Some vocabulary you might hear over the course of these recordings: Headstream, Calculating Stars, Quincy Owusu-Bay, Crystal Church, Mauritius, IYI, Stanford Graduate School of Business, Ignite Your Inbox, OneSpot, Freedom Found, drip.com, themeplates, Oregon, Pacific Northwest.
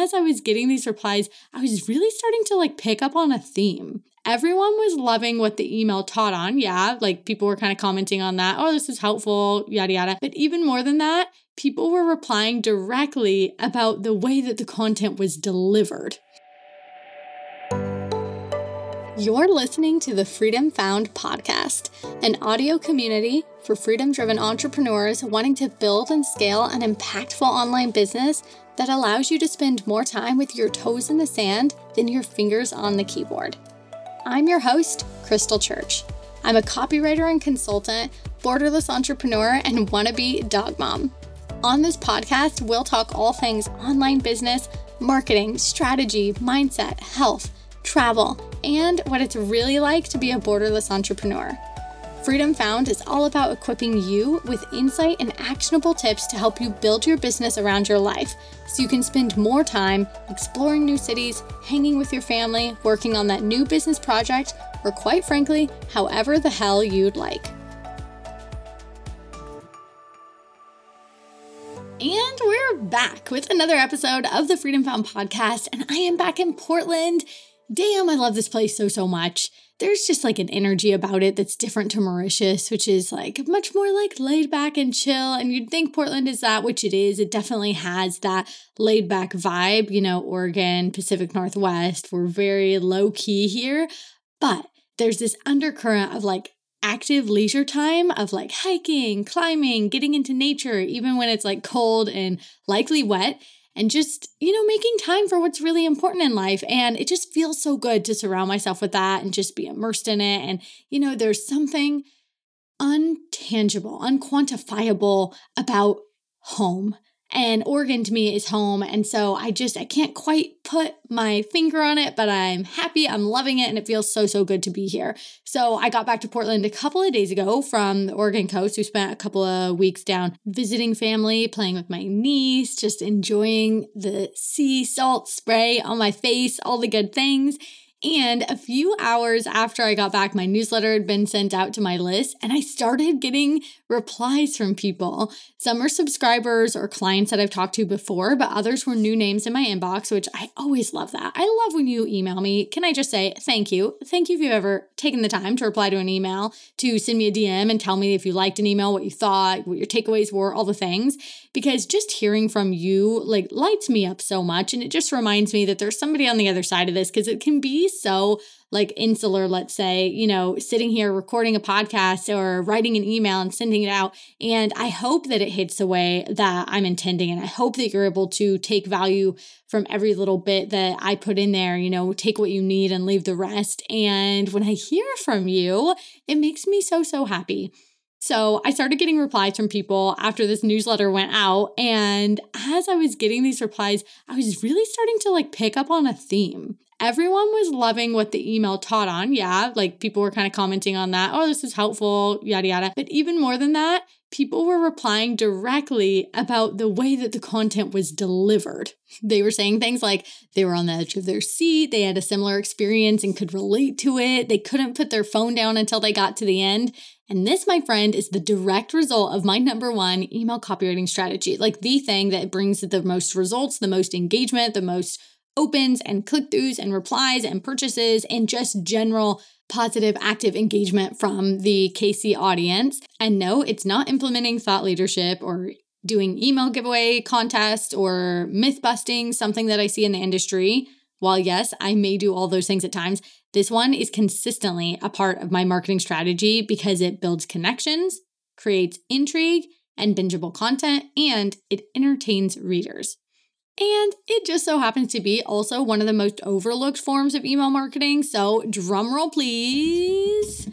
as I was getting these replies, I was really starting to pick up on a theme. Everyone was loving what the email taught on. Yeah, people were kind of commenting on that. Oh, this is helpful, yada, yada. But even more than that, people were replying directly about the way that the content was delivered. You're listening to the Freedom Found podcast, an audio community for freedom-driven entrepreneurs wanting to build and scale an impactful online business that allows you to spend more time with your toes in the sand than your fingers on the keyboard. I'm your host, Crystal Church. I'm a copywriter and consultant, borderless entrepreneur, and wannabe dog mom. On this podcast, we'll talk all things online business, marketing, strategy, mindset, health, travel, and what it's really like to be a borderless entrepreneur. Freedom Found is all about equipping you with insight and actionable tips to help you build your business around your life so you can spend more time exploring new cities, hanging with your family, working on that new business project, or quite frankly, however the hell you'd like. And we're back with another episode of the Freedom Found podcast, and I am back in Portland. Damn, I love this place so much. There's just an energy about it that's different to Mauritius, which is much more laid back and chill. And you'd think Portland is that, which it is. It definitely has that laid back vibe. You know, Oregon, Pacific Northwest, we're very low key here. But there's this undercurrent of active leisure time of hiking, climbing, getting into nature, even when it's cold and likely wet. And just, making time for what's really important in life. And it just feels so good to surround myself with that and just be immersed in it. And, there's something untangible, unquantifiable about home. And Oregon to me is home. And so I can't quite put my finger on it, but I'm happy. I'm loving it. And it feels so good to be here. So I got back to Portland a couple of days ago from the Oregon coast. We spent a couple of weeks down visiting family, playing with my niece, just enjoying the sea salt spray on my face, all the good things. And a few hours after I got back, my newsletter had been sent out to my list, and I started getting replies from people. Some are subscribers or clients that I've talked to before, but others were new names in my inbox, which I always love that. I love when you email me. Can I just say thank you? Thank you if you've ever taken the time to reply to an email, to send me a DM and tell me if you liked an email, what you thought, what your takeaways were, all the things. Because just hearing from you lights me up so much, and it just reminds me that there's somebody on the other side of this, because it can be so insular, let's say, sitting here recording a podcast or writing an email and sending it out. And I hope that it hits the way that I'm intending. And I hope that you're able to take value from every little bit that I put in there, take what you need and leave the rest. And when I hear from you, it makes me so happy. So I started getting replies from people after this newsletter went out. And as I was getting these replies, I was really starting to pick up on a theme. Everyone was loving what the email taught on. Yeah, people were kind of commenting on that. Oh, this is helpful, yada, yada. But even more than that, people were replying directly about the way that the content was delivered. They were saying things like they were on the edge of their seat, they had a similar experience and could relate to it, they couldn't put their phone down until they got to the end. And this, my friend, is the direct result of my number one email copywriting strategy, the thing that brings the most results, the most engagement, the most opens and click-throughs and replies and purchases and just general positive, active engagement from the KC audience. And no, it's not implementing thought leadership or doing email giveaway contests or myth-busting, something that I see in the industry. While yes, I may do all those things at times, this one is consistently a part of my marketing strategy because it builds connections, creates intrigue and bingeable content, and it entertains readers. And it just so happens to be also one of the most overlooked forms of email marketing. So drumroll, please.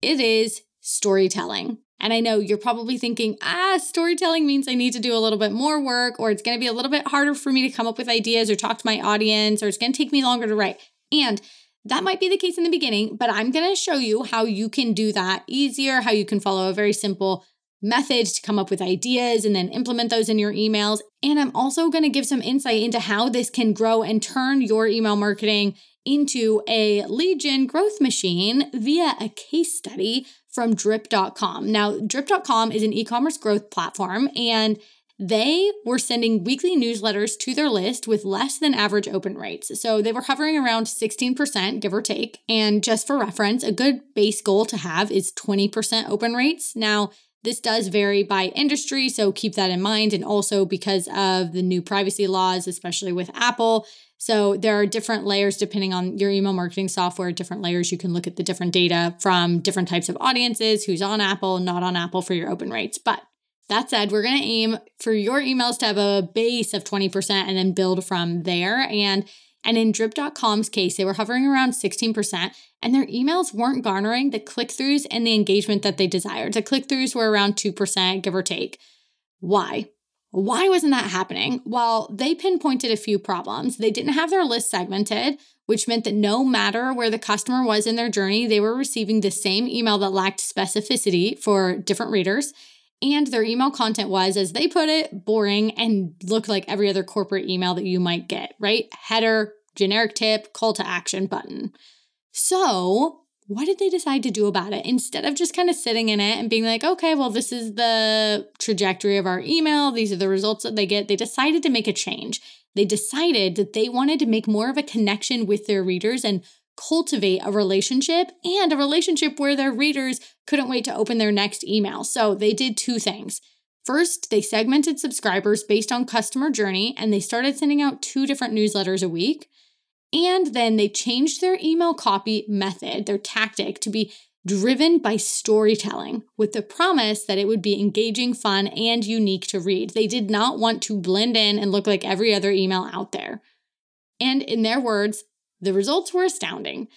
It is storytelling. And I know you're probably thinking, storytelling means I need to do a little bit more work, or it's going to be a little bit harder for me to come up with ideas or talk to my audience, or it's going to take me longer to write. And that might be the case in the beginning, but I'm going to show you how you can do that easier, how you can follow a very simple method to come up with ideas and then implement those in your emails. And I'm also going to give some insight into how this can grow and turn your email marketing into a lead gen growth machine via a case study from drip.com. Now, drip.com is an e-commerce growth platform, and They were sending weekly newsletters to their list with less than average open rates. So they were hovering around 16%, give or take. And just for reference, a good base goal to have is 20% open rates. Now, this does vary by industry, so keep that in mind. And also because of the new privacy laws, especially with Apple. So there are different layers depending on your email marketing software, different layers. You can look at the different data from different types of audiences, who's on Apple, not on Apple for your open rates. But that said, we're going to aim for your emails to have a base of 20% and then build from there. And in drip.com's case, they were hovering around 16%, and their emails weren't garnering the click-throughs and the engagement that they desired. The click-throughs were around 2%, give or take. Why? Why wasn't that happening? Well, they pinpointed a few problems. They didn't have their list segmented, which meant that no matter where the customer was in their journey, they were receiving the same email that lacked specificity for different readers. And their email content was, as they put it, boring and looked like every other corporate email that you might get, right? Header, generic tip, call to action button. So what did they decide to do about it? Instead of just kind of sitting in it and being like, okay, well, this is the trajectory of our email. These are the results that they get. They decided to make a change. They decided that they wanted to make more of a connection with their readers and cultivate a relationship, and a relationship where their readers couldn't wait to open their next email. So they did two things. First, they segmented subscribers based on customer journey, and they started sending out 2 different newsletters a week. And then they changed their email copy method, their tactic, to be driven by storytelling with the promise that it would be engaging, fun, and unique to read. They did not want to blend in and look like every other email out there. And in their words, the results were astounding.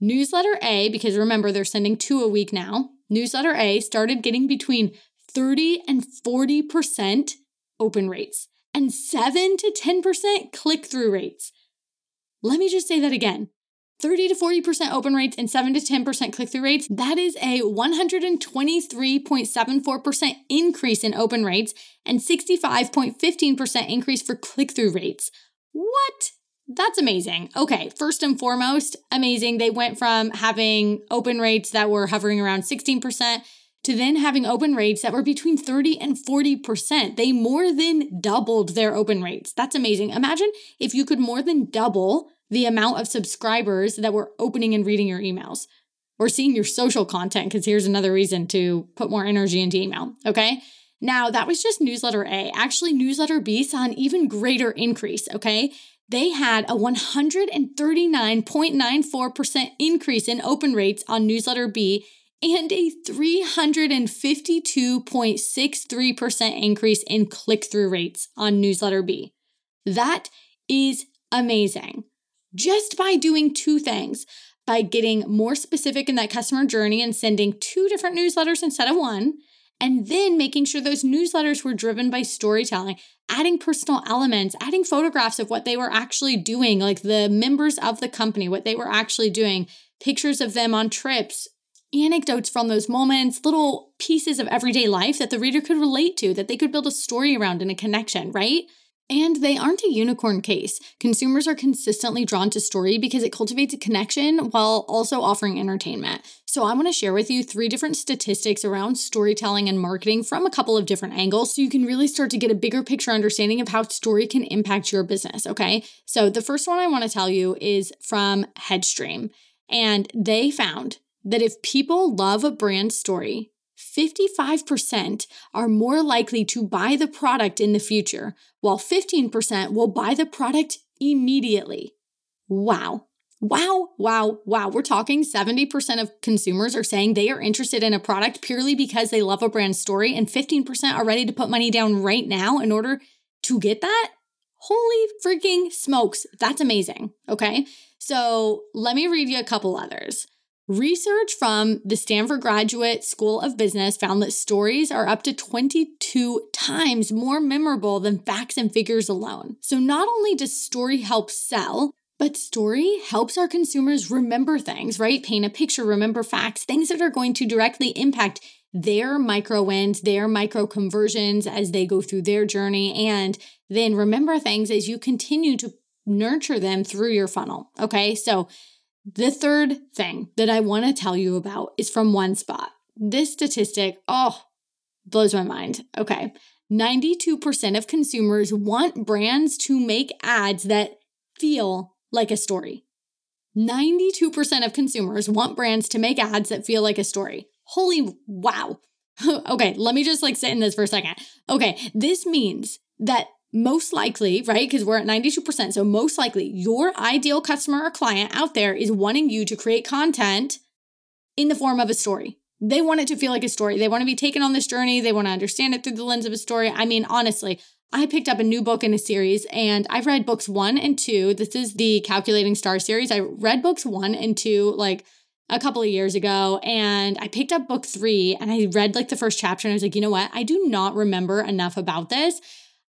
Newsletter A, because remember, they're sending 2 a week now. Newsletter A started getting between 30 and 40% open rates and 7 to 10% click-through rates. Let me just say that again. 30 to 40% open rates and 7 to 10% click-through rates. That is a 123.74% increase in open rates and 65.15% increase for click-through rates. What? That's amazing. Okay, first and foremost, amazing. They went from having open rates that were hovering around 16% to then having open rates that were between 30 and 40%. They more than doubled their open rates. That's amazing. Imagine if you could more than double the amount of subscribers that were opening and reading your emails or seeing your social content, because here's another reason to put more energy into email, okay? Now, that was just newsletter A. Actually, newsletter B saw an even greater increase, okay? They had a 139.94% increase in open rates on newsletter B and a 352.63% increase in click-through rates on newsletter B. That is amazing. Just by doing 2 things, by getting more specific in that customer journey and sending 2 different newsletters instead of 1, and then making sure those newsletters were driven by storytelling, adding personal elements, adding photographs of what they were actually doing, like the members of the company, what they were actually doing, pictures of them on trips, anecdotes from those moments, little pieces of everyday life that the reader could relate to, that they could build a story around and a connection, right? And they aren't a unicorn case. Consumers are consistently drawn to story because it cultivates a connection while also offering entertainment. So I want to share with you 3 different statistics around storytelling and marketing from a couple of different angles so you can really start to get a bigger picture understanding of how story can impact your business, okay? So the first one I want to tell you is from Headstream. And they found that if people love a brand story, 55% are more likely to buy the product in the future, while 15% will buy the product immediately. Wow. Wow, wow, wow. We're talking 70% of consumers are saying they are interested in a product purely because they love a brand story, and 15% are ready to put money down right now in order to get that? Holy freaking smokes. That's amazing. Okay. So let me read you a couple others. Research from the Stanford Graduate School of Business found that stories are up to 22 times more memorable than facts and figures alone. So not only does story help sell, but story helps our consumers remember things, right? Paint a picture, remember facts, things that are going to directly impact their micro wins, their micro conversions as they go through their journey, and then remember things as you continue to nurture them through your funnel, okay? So the third thing that I want to tell you about is from OneSpot. This statistic, blows my mind. Okay. 92% of consumers want brands to make ads that feel like a story. 92% of consumers want brands to make ads that feel like a story. Holy wow. Okay, let me just sit in this for a second. Okay, this means that most likely, right, because we're at 92%, so most likely your ideal customer or client out there is wanting you to create content in the form of a story. They want it to feel like a story. They want to be taken on this journey. They want to understand it through the lens of a story. I mean, honestly, I picked up a new book in a series and I've read books 1 and 2. This is the Calculating Stars series. I read books 1 and 2 a couple of years ago, and I picked up book 3 and I read the first chapter and I was like, you know what? I do not remember enough about this.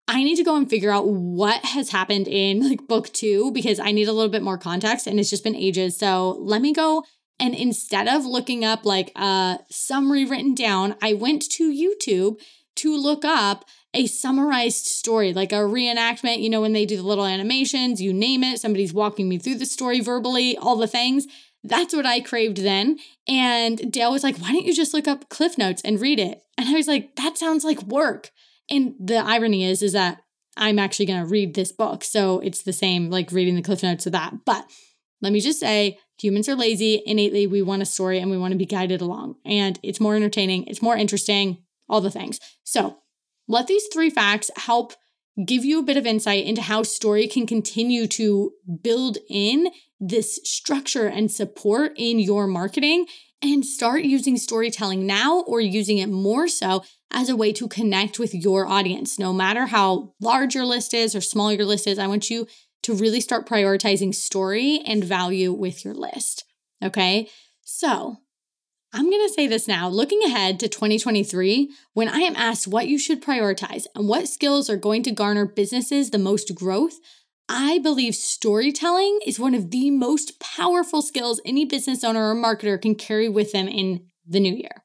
I need to go and figure out what has happened in book 2 because I need a little bit more context and it's just been ages. So let me go. And instead of looking up a summary written down, I went to YouTube to look up a summarized story, a reenactment, when they do the little animations, you name it, somebody's walking me through the story verbally, all the things. That's what I craved then. And Dale was like, why don't you just look up Cliff Notes and read it? And I was like, that sounds like work. And the irony is that I'm actually going to read this book. So it's the same, reading the Cliff Notes of that. But let me just say, humans are lazy. Innately, we want a story and we want to be guided along. And it's more entertaining. It's more interesting, all the things. So let these 3 facts help give you a bit of insight into how story can continue to build in this structure and support in your marketing, and start using storytelling now, or using it more so as a way to connect with your audience. No matter how large your list is or small your list is, I want you to really start prioritizing story and value with your list. Okay. So I'm going to say this now, looking ahead to 2023, when I am asked what you should prioritize and what skills are going to garner businesses the most growth, I believe storytelling is one of the most powerful skills any business owner or marketer can carry with them in the new year.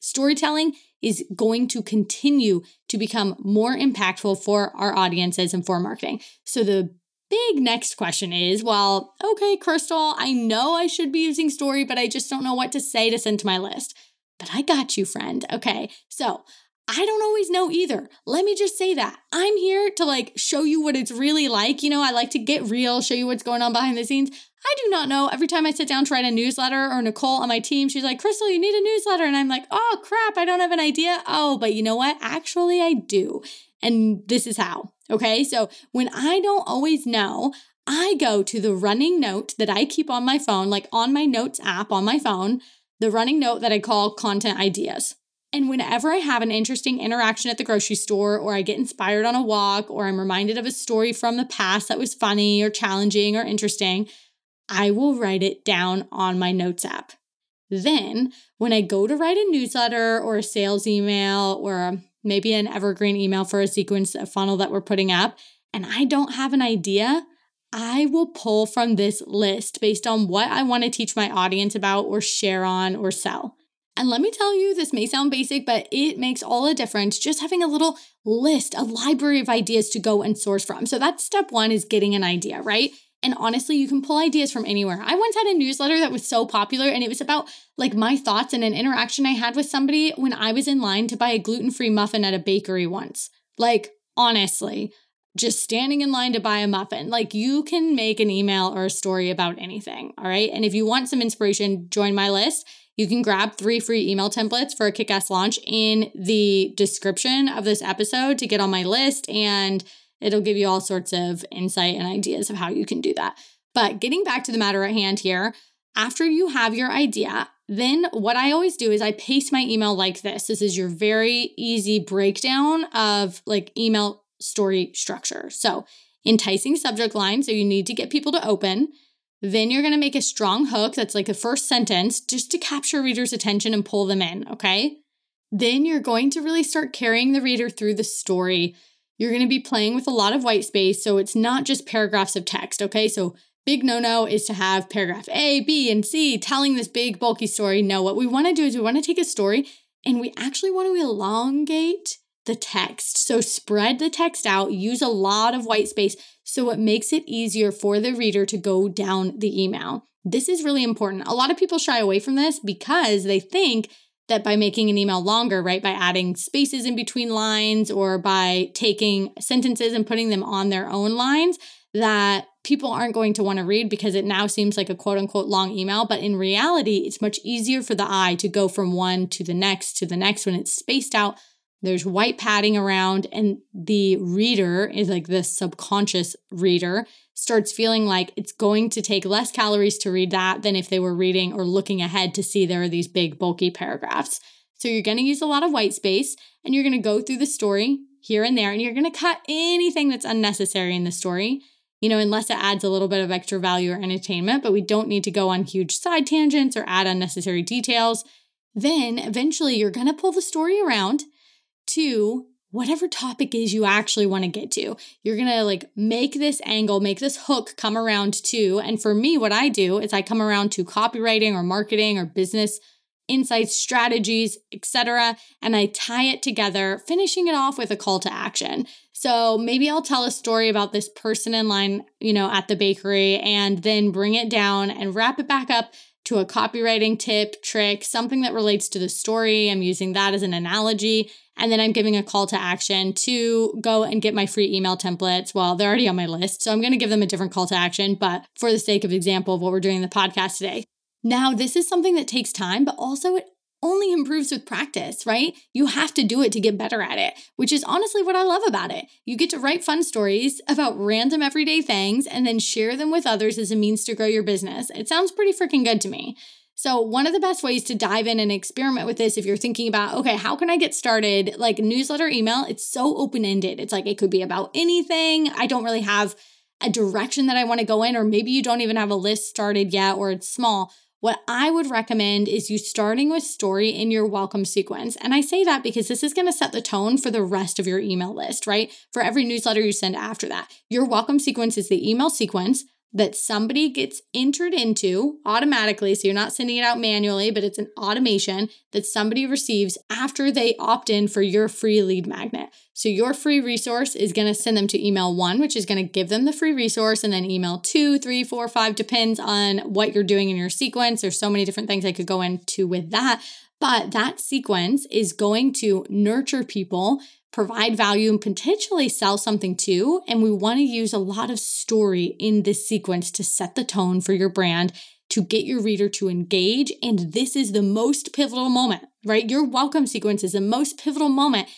Storytelling is going to continue to become more impactful for our audiences and for marketing. So the big next question is, well, okay, Crystal, I know I should be using story, but I just don't know what to say to send to my list. But I got you, friend. Okay, so I don't always know either. Let me just say that. I'm here to show you what it's really like. I like to get real, show you what's going on behind the scenes. I do not know. Every time I sit down to write a newsletter, or Nicole on my team, she's like, Crystal, you need a newsletter. And I'm like, oh crap, I don't have an idea. Oh, but you know what? Actually, I do. And this is how. Okay. So when I don't always know, I go to the running note that I keep on my phone, on my notes app on my phone, the running note that I call content ideas. And whenever I have an interesting interaction at the grocery store, or I get inspired on a walk, or I'm reminded of a story from the past that was funny or challenging or interesting, I will write it down on my notes app. Then when I go to write a newsletter or a sales email, or maybe an evergreen email for a funnel that we're putting up, and I don't have an idea, I will pull from this list based on what I want to teach my audience about, or share on, or sell. And let me tell you, this may sound basic, but it makes all the difference just having a little list, a library of ideas to go and source from. So that's step 1, is getting an idea, right? And honestly, you can pull ideas from anywhere. I once had a newsletter that was so popular, and it was about my thoughts and an interaction I had with somebody when I was in line to buy a gluten-free muffin at a bakery once. Honestly, just standing in line to buy a muffin. You can make an email or a story about anything, all right? And if you want some inspiration, join my list. You can grab 3 free email templates for a kick-ass launch in the description of this episode to get on my list, and it'll give you all sorts of insight and ideas of how you can do that. But getting back to the matter at hand here, after you have your idea, then what I always do is I paste my email like this. This is your very easy breakdown of email story structure. So enticing subject line, so you need to get people to open. Then you're going to make a strong hook that's the first sentence, just to capture readers' attention and pull them in, okay? Then you're going to really start carrying the reader through the story. You're going to be playing with a lot of white space, so it's not just paragraphs of text, okay? So big no-no is to have paragraph A, B, and C telling this big bulky story. No, what we want to do is we want to take a story and we actually want to elongate the text. So spread the text out, use a lot of white space, so it makes it easier for the reader to go down the email. This is really important. A lot of people shy away from this because they think that by making an email longer, right, by adding spaces in between lines or by taking sentences and putting them on their own lines, that people aren't going to want to read because it now seems like a quote unquote long email. But in reality, it's much easier for the eye to go from one to the next when it's spaced out. There's white padding around, and the reader is like the subconscious reader starts feeling like it's going to take less calories to read that than if they were reading or looking ahead to see there are these big, bulky paragraphs. So you're going to use a lot of white space, and you're going to go through the story here and there, and you're going to cut anything that's unnecessary in the story, you know, unless it adds a little bit of extra value or entertainment, but we don't need to go on huge side tangents or add unnecessary details. Then eventually you're going to pull the story around to whatever topic is you actually want to get to. You're going to like make this angle, make this hook come around to, and for me, what I do is I come around to copywriting or marketing or business insights, strategies, etc., and I tie it together, finishing it off with a call to action. So maybe I'll tell a story about this person in line, you know, at the bakery, and then bring it down and wrap it back up to a copywriting tip, trick, something that relates to the story. I'm using that as an analogy. And then I'm giving a call to action to go and get my free email templates. Well, they're already on my list, so I'm going to give them a different call to action. But for the sake of example of what we're doing in the podcast today. Now, this is something that takes time, but also it only improves with practice, right? You have to do it to get better at it, which is honestly what I love about it. You get to write fun stories about random everyday things and then share them with others as a means to grow your business. It sounds pretty freaking good to me. So one of the best ways to dive in and experiment with this, if you're thinking about, okay, how can I get started? Like newsletter, email, it's so open-ended. It's like, it could be about anything. I don't really have a direction that I want to go in, or maybe you don't even have a list started yet, or it's small. What I would recommend is you starting with story in your welcome sequence. And I say that because this is going to set the tone for the rest of your email list, right? For every newsletter you send after that. Your welcome sequence is the email sequence that somebody gets entered into automatically. So you're not sending it out manually, but it's an automation that somebody receives after they opt in for your free lead magnet. So your free resource is going to send them to email 1, which is going to give them the free resource, and then email 2, 3, 4, 5, depends on what you're doing in your sequence. There's so many different things I could go into with that, but that sequence is going to nurture people, provide value, and potentially sell something too. And we want to use a lot of story in this sequence to set the tone for your brand, to get your reader to engage. And this is the most pivotal moment, right? Your welcome sequence is the most pivotal moment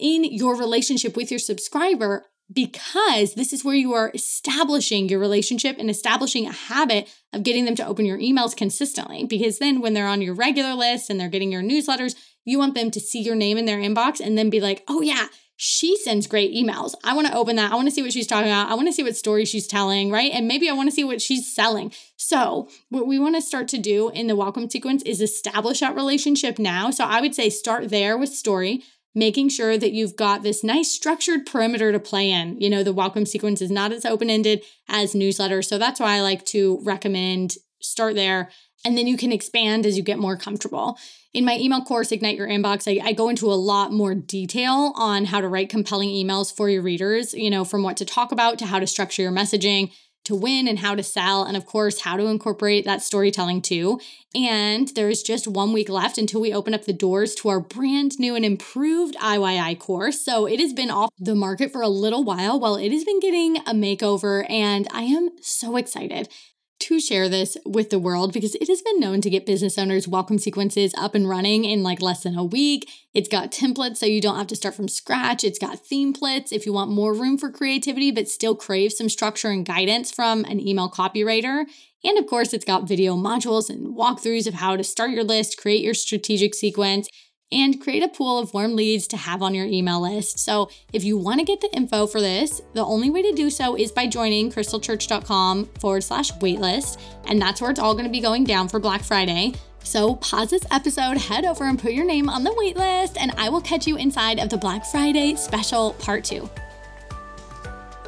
in your relationship with your subscriber, because this is where you are establishing your relationship and establishing a habit of getting them to open your emails consistently. Because then when they're on your regular list and they're getting your newsletters, you want them to see your name in their inbox and then be like, oh yeah, she sends great emails. I want to open that. I want to see what she's talking about. I want to see what story she's telling, right? And maybe I want to see what she's selling. So what we want to start to do in the welcome sequence is establish that relationship now. So I would say start there with story, making sure that you've got this nice structured perimeter to play in. You know, the welcome sequence is not as open-ended as newsletter. So that's why I like to recommend start there. And then you can expand as you get more comfortable. In my email course, Ignite Your Inbox, I go into a lot more detail on how to write compelling emails for your readers, you know, from what to talk about to how to structure your messaging, to win and how to sell, and of course, how to incorporate that storytelling too. And there is just 1 week left until we open up the doors to our brand new and improved IYI course. So it has been off the market for a little while it has been getting a makeover, and I am so excited to share this with the world because it has been known to get business owners' welcome sequences up and running in like less than a week. It's got templates so you don't have to start from scratch. It's got themeplates if you want more room for creativity but still crave some structure and guidance from an email copywriter. And of course, it's got video modules and walkthroughs of how to start your list, create your strategic sequence, and create a pool of warm leads to have on your email list. So if you want to get the info for this, the only way to do so is by joining crystalchurch.com/waitlist. And that's where it's all going to be going down for Black Friday. So pause this episode, head over and put your name on the waitlist, and I will catch you inside of the Black Friday special part 2.